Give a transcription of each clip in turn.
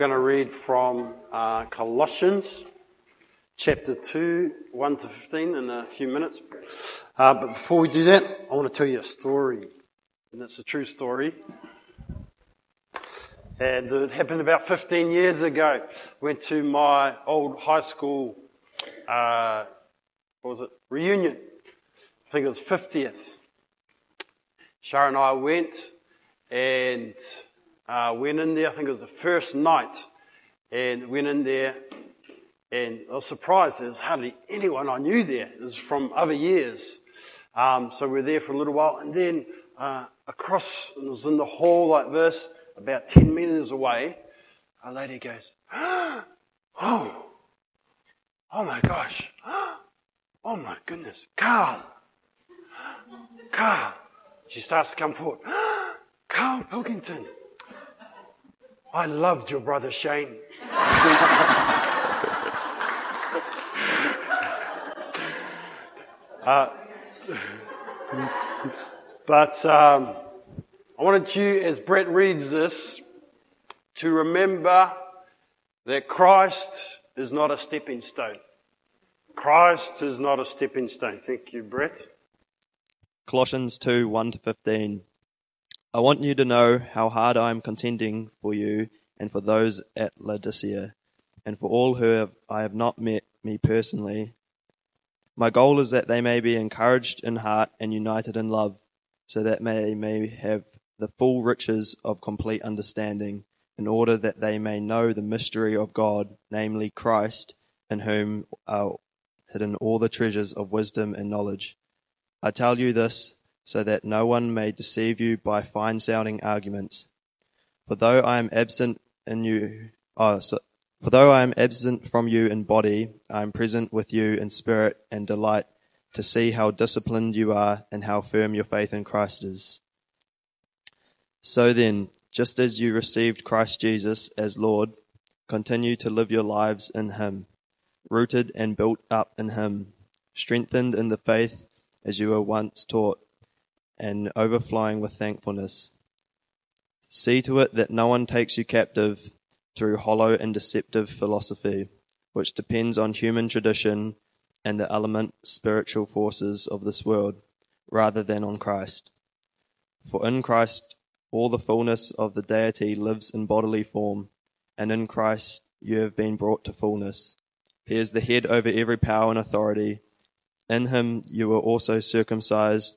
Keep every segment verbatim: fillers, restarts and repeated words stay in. We're going to read from uh, Colossians chapter two, one to fifteen in a few minutes. Uh, but before we do that, I want to tell you a story. And it's a true story. And it happened about fifteen years ago. Went to my old high school, uh, what was it, reunion. I think it was fiftieth. Sharon and I went and uh, went in there. I think it was the first night. And went in there and I was surprised. There was hardly anyone I knew there. It was from other years. Um, so we were there for a little while. And then uh, across, it was in the hall like this, about ten metres away, a lady goes, oh, oh my gosh, oh my goodness, Carl, Carl. She starts to come forward, Carl Pilkington, I loved your brother Shane. uh, but... Um, I wanted you, as Brett reads this, to remember that Christ is not a stepping stone. Christ is not a stepping stone. Thank you, Brett. Colossians two, one to fifteen. I want you to know how hard I am contending for you and for those at Laodicea, and for all who have, I have not met me personally. My goal is that they may be encouraged in heart and united in love, so that they may have the full riches of complete understanding, in order that they may know the mystery of God, namely Christ, in whom are hidden all the treasures of wisdom and knowledge. I tell you this, so that no one may deceive you by fine-sounding arguments. For though I am absent in you, oh, so, for though I am absent from you in body, I am present with you in spirit, and delight to see how disciplined you are and how firm your faith in Christ is. So then, just as you received Christ Jesus as Lord, continue to live your lives in him, rooted and built up in him, strengthened in the faith as you were once taught, and overflowing with thankfulness. See to it that no one takes you captive through hollow and deceptive philosophy, which depends on human tradition and the element spiritual forces of this world, rather than on Christ. For in Christ all the fullness of the deity lives in bodily form, and in Christ you have been brought to fullness. He is the head over every power and authority. In him you were also circumcised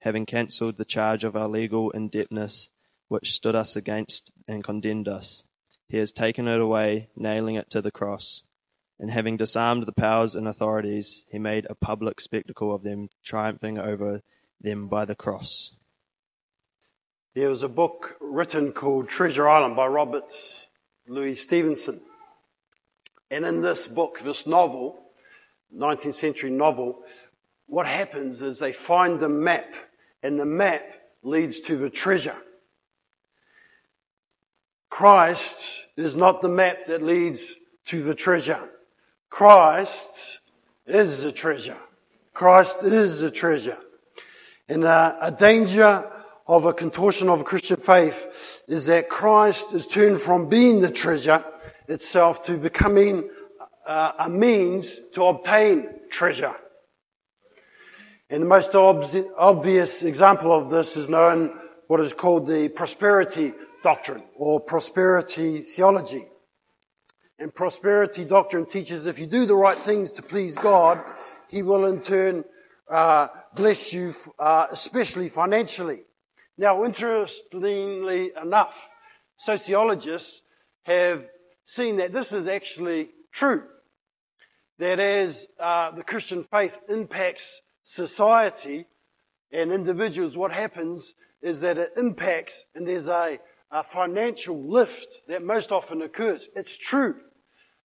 having cancelled the charge of our legal indebtedness, which stood us against and condemned us. He has taken it away, nailing it to the cross. And having disarmed the powers and authorities, he made a public spectacle of them, triumphing over them by the cross. There was a book written called Treasure Island by Robert Louis Stevenson. And in this book, this novel, nineteenth century novel, what happens is they find the map, and the map leads to the treasure. Christ is not the map that leads to the treasure. Christ is the treasure. Christ is the treasure. And uh, a danger of a contortion of Christian faith is that Christ is turned from being the treasure itself to becoming uh, a means to obtain treasure. And the most ob- obvious example of this is known what is called the prosperity doctrine or prosperity theology. And prosperity doctrine teaches if you do the right things to please God, he will in turn uh, bless you, uh, especially financially. Now, interestingly enough, sociologists have seen that this is actually true, that as uh, the Christian faith impacts society and individuals, what happens is that it impacts and there's a, a financial lift that most often occurs. It's true.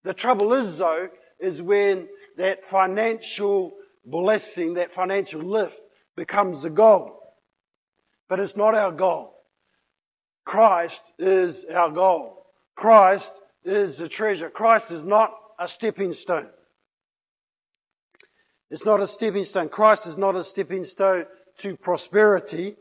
The trouble is, though, is when that financial blessing, that financial lift becomes the goal. But it's not our goal. Christ is our goal. Christ is the treasure. Christ is not a stepping stone. It's not a stepping stone. Christ is not a stepping stone to prosperity,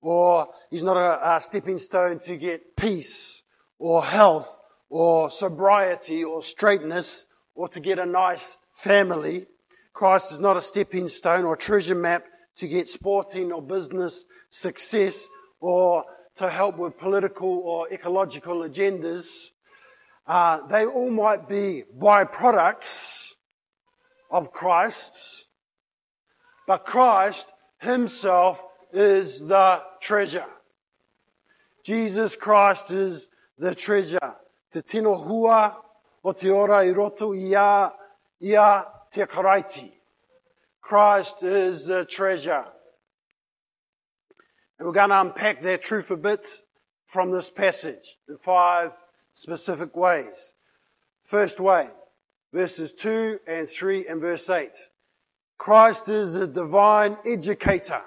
or he's not a, a stepping stone to get peace or health or sobriety or straightness or to get a nice family. Christ is not a stepping stone or a treasure map to get sporting or business success or to help with political or ecological agendas. Uh, they all might be byproducts of Christ, but Christ himself is the treasure. Jesus Christ is the treasure. Te tino hua o te ora I roto ia, ia te karaiti. Christ is the treasure. And we're going to unpack that truth a bit from this passage in five specific ways. First way, verses two and three and verse eight. Christ is the divine educator.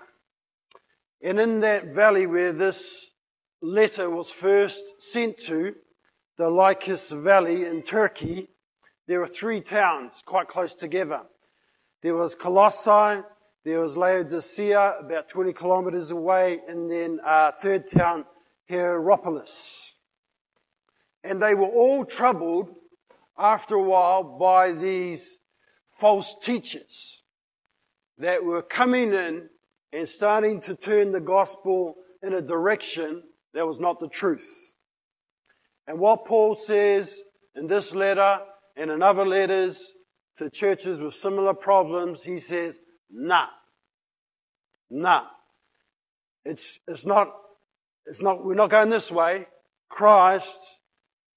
And in that valley where this letter was first sent to, the Lycus Valley in Turkey, there were three towns quite close together. There was Colossae, there was Laodicea, about twenty kilometres away, and then uh, third town, Hierapolis. And they were all troubled after a while by these false teachers that were coming in and starting to turn the gospel in a direction that was not the truth. And what Paul says in this letter and in other letters to churches with similar problems, he says, nah, nah. It's it's not, it's not, we're not going this way. Christ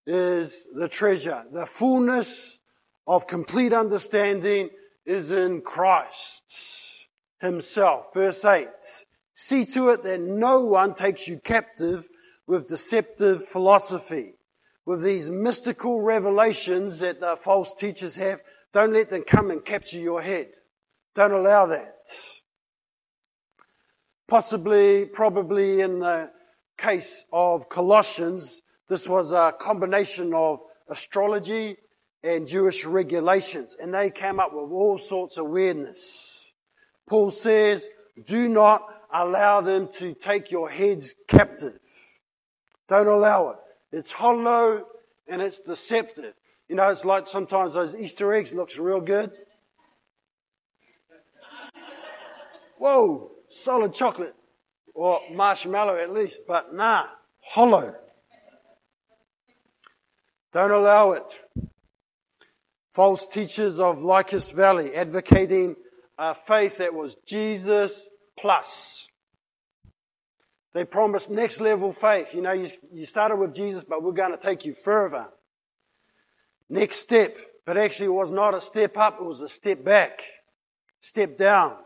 is the treasure. The fullness of complete understanding is in Christ himself. Verse eight, see to it that no one takes you captive with deceptive philosophy, with these mystical revelations that the false teachers have. Don't let them come and capture your head. Don't allow that. Possibly, probably in the case of Colossians, this was a combination of astrology and Jewish regulations, and they came up with all sorts of weirdness. Paul says, do not allow them to take your heads captive. Don't allow it. It's hollow and it's deceptive. You know, it's like sometimes those Easter eggs looks real good. Whoa, solid chocolate or marshmallow at least, but nah, hollow. Don't allow it. False teachers of Lycus Valley advocating a faith that was Jesus plus. They promised next level faith. You know, you, you started with Jesus, but we're going to take you further. Next step. But actually it was not a step up, it was a step back. Step down.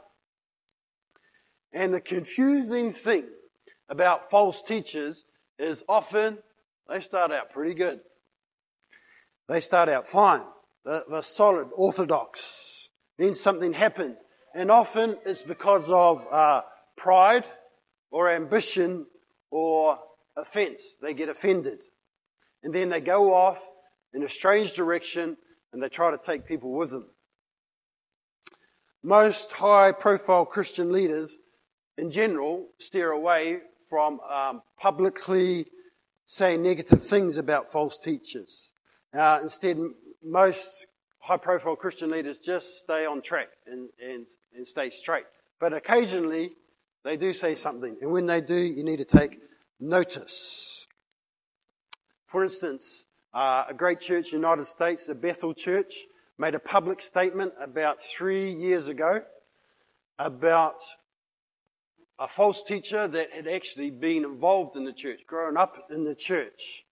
And the confusing thing about false teachers is often they start out pretty good. They start out fine. They're, they're solid, orthodox. Then something happens. And often it's because of uh, pride or ambition or offense. They get offended. And then they go off in a strange direction and they try to take people with them. Most high-profile Christian leaders, in general, steer away from um, publicly saying negative things about false teachers. Uh, instead, most high-profile Christian leaders just stay on track and, and, and stay straight. But occasionally, they do say something. And when they do, you need to take notice. For instance, uh, a great church in the United States, the Bethel Church, made a public statement about three years ago about a false teacher that had actually been involved in the church, grown up in the church.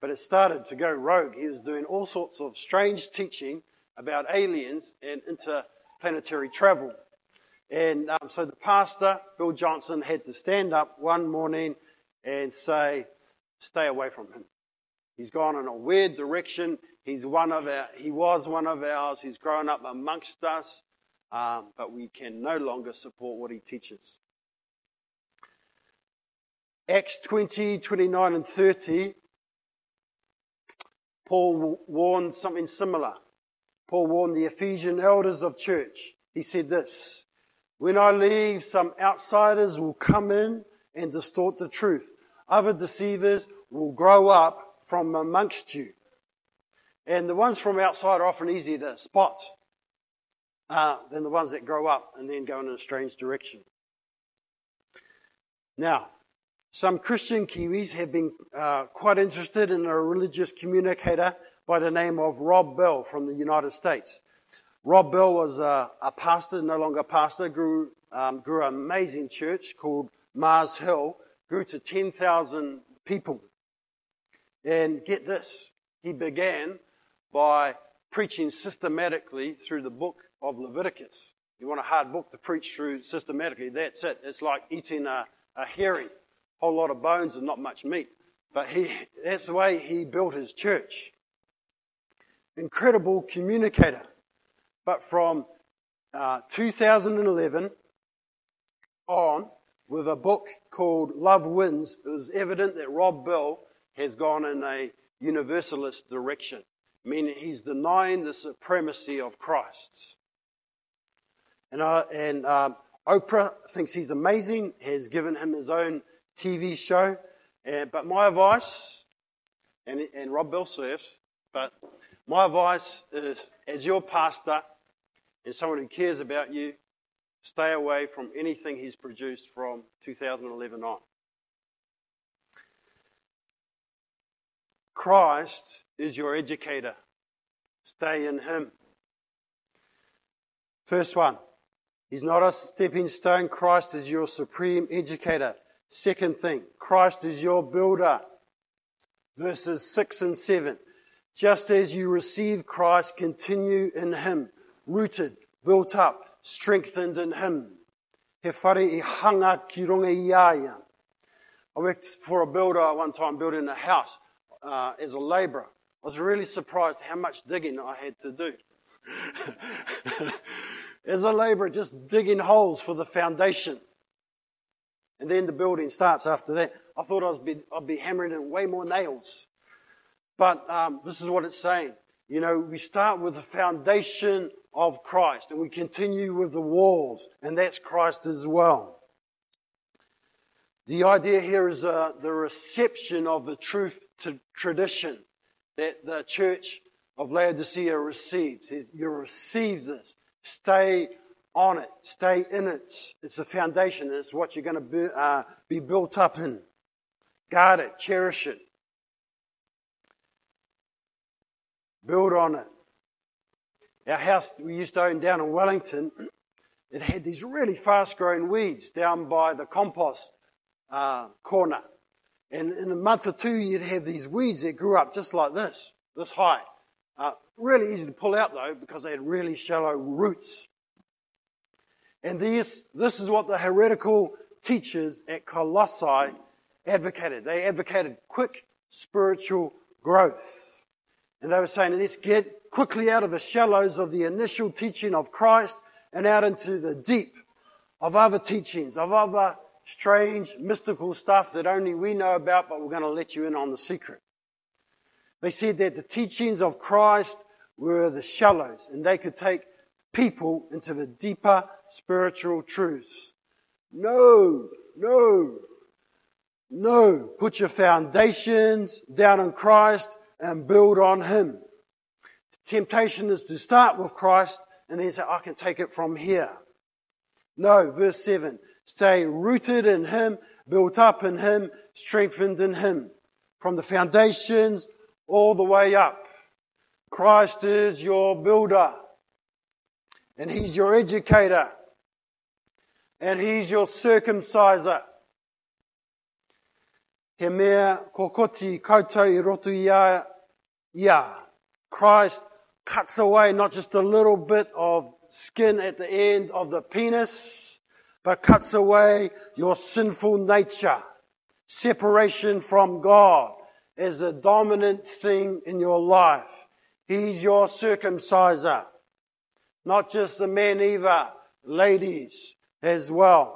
But it started to go rogue. He was doing all sorts of strange teaching about aliens and interplanetary travel. And um, so the pastor, Bill Johnson, had to stand up one morning and say, stay away from him. He's gone in a weird direction. He's one of our, he was one of ours. He's grown up amongst us, um, but we can no longer support what he teaches. Acts twenty, twenty-nine and thirty, Paul warned something similar. Paul warned the Ephesian elders of church. He said this, "When I leave, some outsiders will come in and distort the truth. Other deceivers will grow up from amongst you." And the ones from outside are often easier to spot uh, than the ones that grow up and then go in a strange direction. Now, some Christian Kiwis have been uh, quite interested in a religious communicator by the name of Rob Bell from the United States. Rob Bell was a, a pastor, no longer a pastor, grew, um, grew an amazing church called Mars Hill, grew to ten thousand people. And get this, he began by preaching systematically through the book of Leviticus. You want a hard book to preach through systematically, that's it. It's like eating a, a herring, a whole lot of bones and not much meat. But he that's the way he built his church. Incredible communicator. But from uh, two thousand eleven on, with a book called Love Wins, it was evident that Rob Bell has gone in a universalist direction, meaning he's denying the supremacy of Christ. And, uh, and um, Oprah thinks he's amazing, has given him his own T V show. Uh, but my advice, and, and Rob Bell serves, but my advice is, as your pastor and someone who cares about you, stay away from anything he's produced from two thousand eleven on. Christ is your educator. Stay in him. First one, he's not a stepping stone. Christ is your supreme educator. Second thing, Christ is your builder. Verses six and seven. Just as you receive Christ, continue in him, rooted, built up, strengthened in him. He whare i hanga ki runga i aia. I worked for a builder one time building a house uh, as a labourer. I was really surprised how much digging I had to do. As a labourer, just digging holes for the foundation. And then the building starts after that. I thought I'd be, I'd be hammering in way more nails. But um, this is what it's saying. You know, we start with the foundation of Christ, and we continue with the walls, and that's Christ as well. The idea here is uh, the reception of the truth to tradition that the church of Laodicea receives. You receive this, stay on it, stay in it. It's the foundation, it's what you're going to be, uh, be built up in. Guard it, cherish it, build on it. Our house we used to own down in Wellington, it had these really fast-growing weeds down by the compost uh, corner. And in a month or two, you'd have these weeds that grew up just like this, this high. Uh, really easy to pull out, though, because they had really shallow roots. And these, this is what the heretical teachers at Colossae advocated. They advocated quick spiritual growth. And they were saying, let's get quickly out of the shallows of the initial teaching of Christ and out into the deep of other teachings, of other strange, mystical stuff that only we know about, but we're going to let you in on the secret. They said that the teachings of Christ were the shallows, and they could take people into the deeper spiritual truths. No, no, no. Put your foundations down on Christ and build on him. Temptation is to start with Christ and then say, I can take it from here. No, verse seven. Stay rooted in him, built up in him, strengthened in him. From the foundations all the way up. Christ is your builder. And he's your educator. And he's your circumciser. He mea kokoti koutou I roto ia ia. Christ cuts away not just a little bit of skin at the end of the penis, but cuts away your sinful nature. Separation from God is the dominant thing in your life. He's your circumciser. Not just the men either, ladies as well.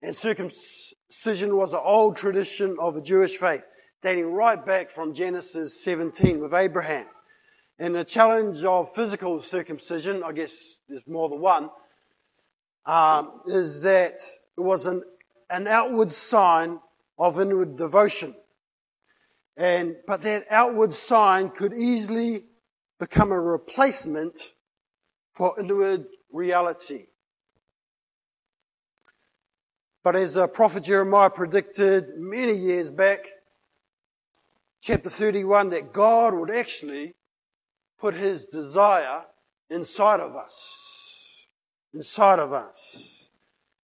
And circumcision was an old tradition of the Jewish faith, dating right back from Genesis seventeen with Abraham. And the challenge of physical circumcision, I guess there's more than one, um, is that it was an, an outward sign of inward devotion. And but that outward sign could easily become a replacement for inward reality. But as the prophet Jeremiah predicted many years back, chapter thirty-one, that God would actually put his desire inside of us. Inside of us.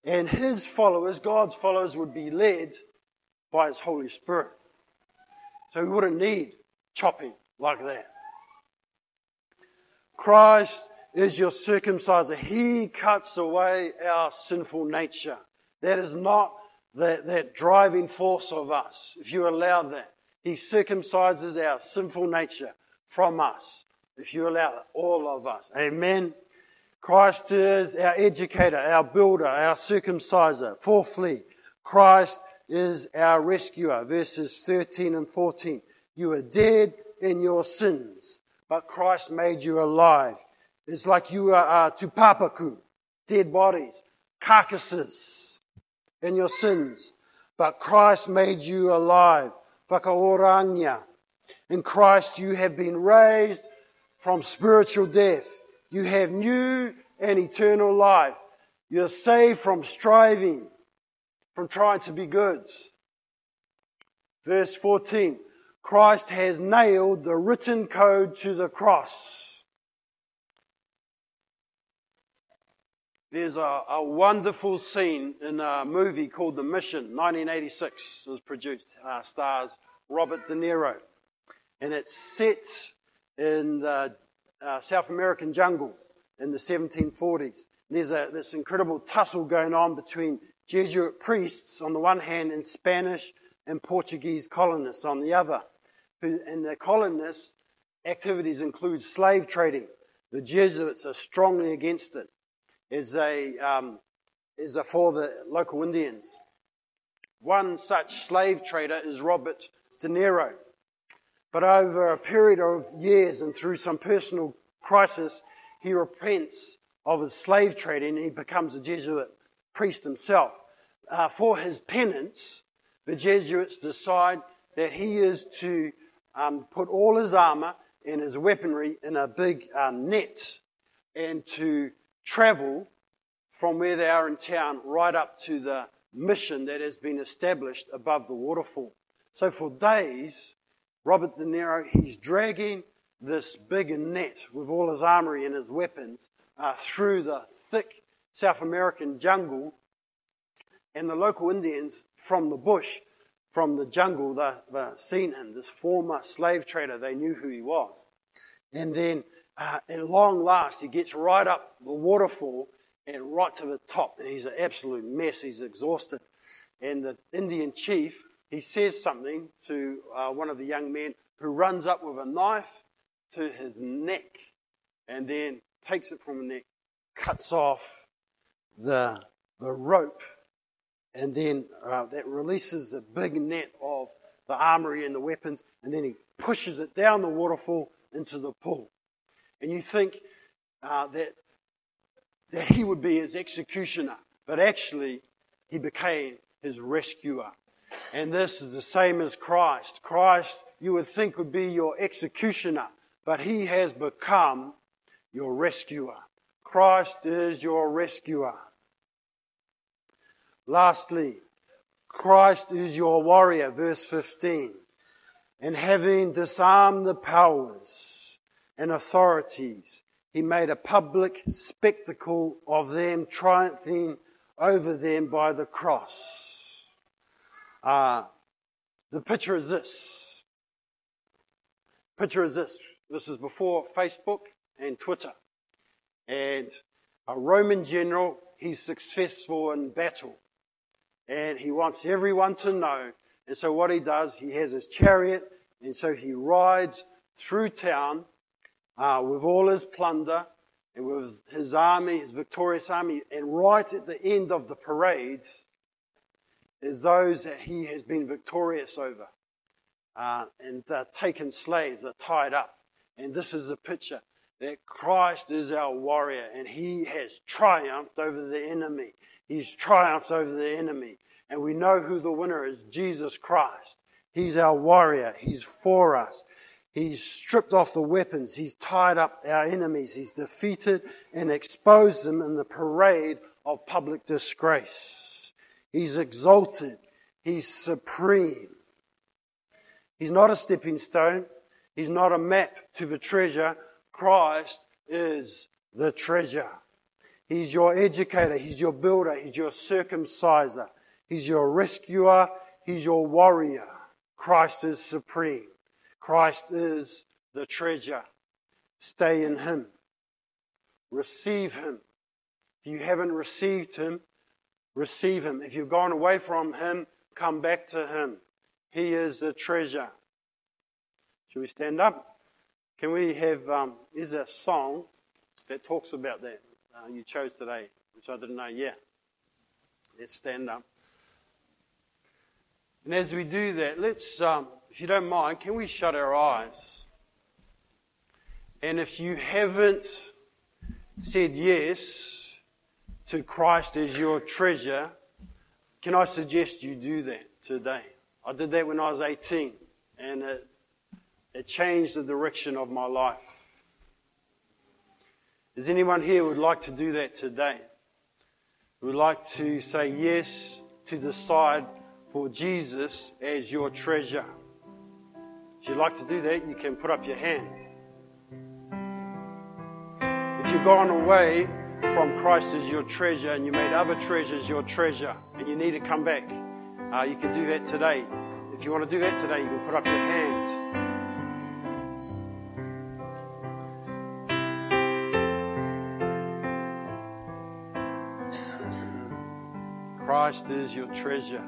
And his followers, God's followers, would be led by his Holy Spirit. So we wouldn't need chopping like that. Christ is your circumciser. He cuts away our sinful nature. That is not the, that driving force of us, if you allow that. He circumcises our sinful nature from us, if you allow that, all of us. Amen. Christ is our educator, our builder, our circumciser. Fourthly, Christ is our rescuer. Verses thirteen and fourteen. You were dead in your sins, but Christ made you alive. It's like you are uh, tupapaku, dead bodies, carcasses in your sins, but Christ made you alive. Whakaoranga. In Christ you have been raised from spiritual death. You have new and eternal life. You're saved from striving, from trying to be good. Verse fourteen, Christ has nailed the written code to the cross. There's a, a wonderful scene in a movie called The Mission, nineteen eighty-six. It was produced, uh, stars Robert De Niro. And it's set in the uh, South American jungle in the seventeen forties. There's a, this incredible tussle going on between Jesuit priests on the one hand and Spanish and Portuguese colonists on the other. And the colonists' activities include slave trading. The Jesuits are strongly against it as they, um, as they for the local Indians. One such slave trader is Robert De Niro. But over a period of years and through some personal crisis, he repents of his slave trading and he becomes a Jesuit priest himself. Uh, for his penance, the Jesuits decide that he is to um, put all his armour and his weaponry in a big uh, net and to travel from where they are in town right up to the mission that has been established above the waterfall. So for days, Robert De Niro, he's dragging this big net with all his armoury and his weapons uh, through the thick South American jungle, and the local Indians from the bush, from the jungle, they, they've seen him, this former slave trader. They knew who he was. And then uh, at long last, he gets right up the waterfall and right to the top. And he's an absolute mess. He's exhausted. And the Indian chief, he says something to uh, one of the young men who runs up with a knife to his neck and then takes it from the neck, cuts off The, the rope, and then uh, that releases the big net of the armoury and the weapons, and then he pushes it down the waterfall into the pool. And you think uh, that that he would be his executioner, but actually he became his rescuer. And this is the same as Christ. Christ, you would think, would be your executioner, but he has become your rescuer. Christ is your rescuer. Lastly, Christ is your warrior, verse fifteen. And having disarmed the powers and authorities, he made a public spectacle of them, triumphing over them by the cross. Uh, the picture is this. Picture is this. This is before Facebook and Twitter. And a Roman general, he's successful in battle. And he wants everyone to know. And so what he does, he has his chariot. And so he rides through town uh, with all his plunder and with his army, his victorious army, and right at the end of the parade is those that he has been victorious over. Uh, and uh, taken slaves are tied up. And this is a picture that Christ is our warrior and he has triumphed over the enemy. He's triumphed over the enemy. And we know who the winner is, Jesus Christ. He's our warrior. He's for us. He's stripped off the weapons. He's tied up our enemies. He's defeated and exposed them in the parade of public disgrace. He's exalted. He's supreme. He's not a stepping stone. He's not a map to the treasure. Christ is the treasure. He's your educator. He's your builder. He's your circumciser. He's your rescuer. He's your warrior. Christ is supreme. Christ is the treasure. Stay in him. Receive him. If you haven't received him, receive him. If you've gone away from him, come back to him. He is the treasure. Should we stand up? Can we have, um, is there a song that talks about that uh, you chose today, which I didn't know? Yeah. Let's stand up. And as we do that, let's, um, if you don't mind, can we shut our eyes? And if you haven't said yes to Christ as your treasure, can I suggest you do that today? I did that when I was eighteen, and it, it changed the direction of my life. Is anyone here who would like to do that today? Who would like to say yes to decide for Jesus as your treasure? If you'd like to do that, you can put up your hand. If you've gone away from Christ as your treasure and you made other treasures your treasure and you need to come back, uh, you can do that today. If you want to do that today, you can put up your hand. Christ is your treasure.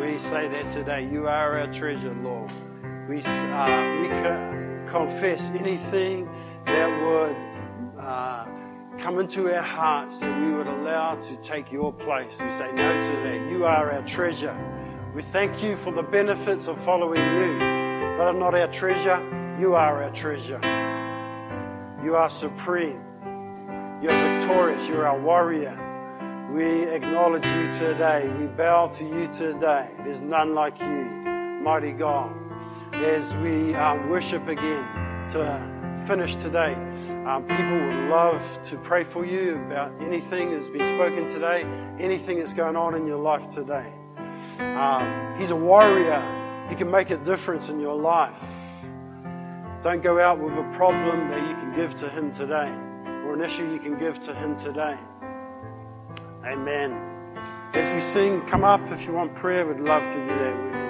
We say that today. You are our treasure, Lord. We, uh, we can confess anything that would uh, come into our hearts that we would allow to take your place. We say no to that. You are our treasure. We thank you for the benefits of following you. They are not our treasure. You are our treasure. You are supreme. You're victorious. You're our warrior. We acknowledge you today. We bow to you today. There's none like you, mighty God. As we uh, worship again to finish today, um, people would love to pray for you about anything that's been spoken today, anything that's going on in your life today. Um, he's a warrior. He can make a difference in your life. Don't go out with a problem that you can give to him today or an issue you can give to him today. Amen. As we sing, come up if you want prayer. We'd love to do that with you.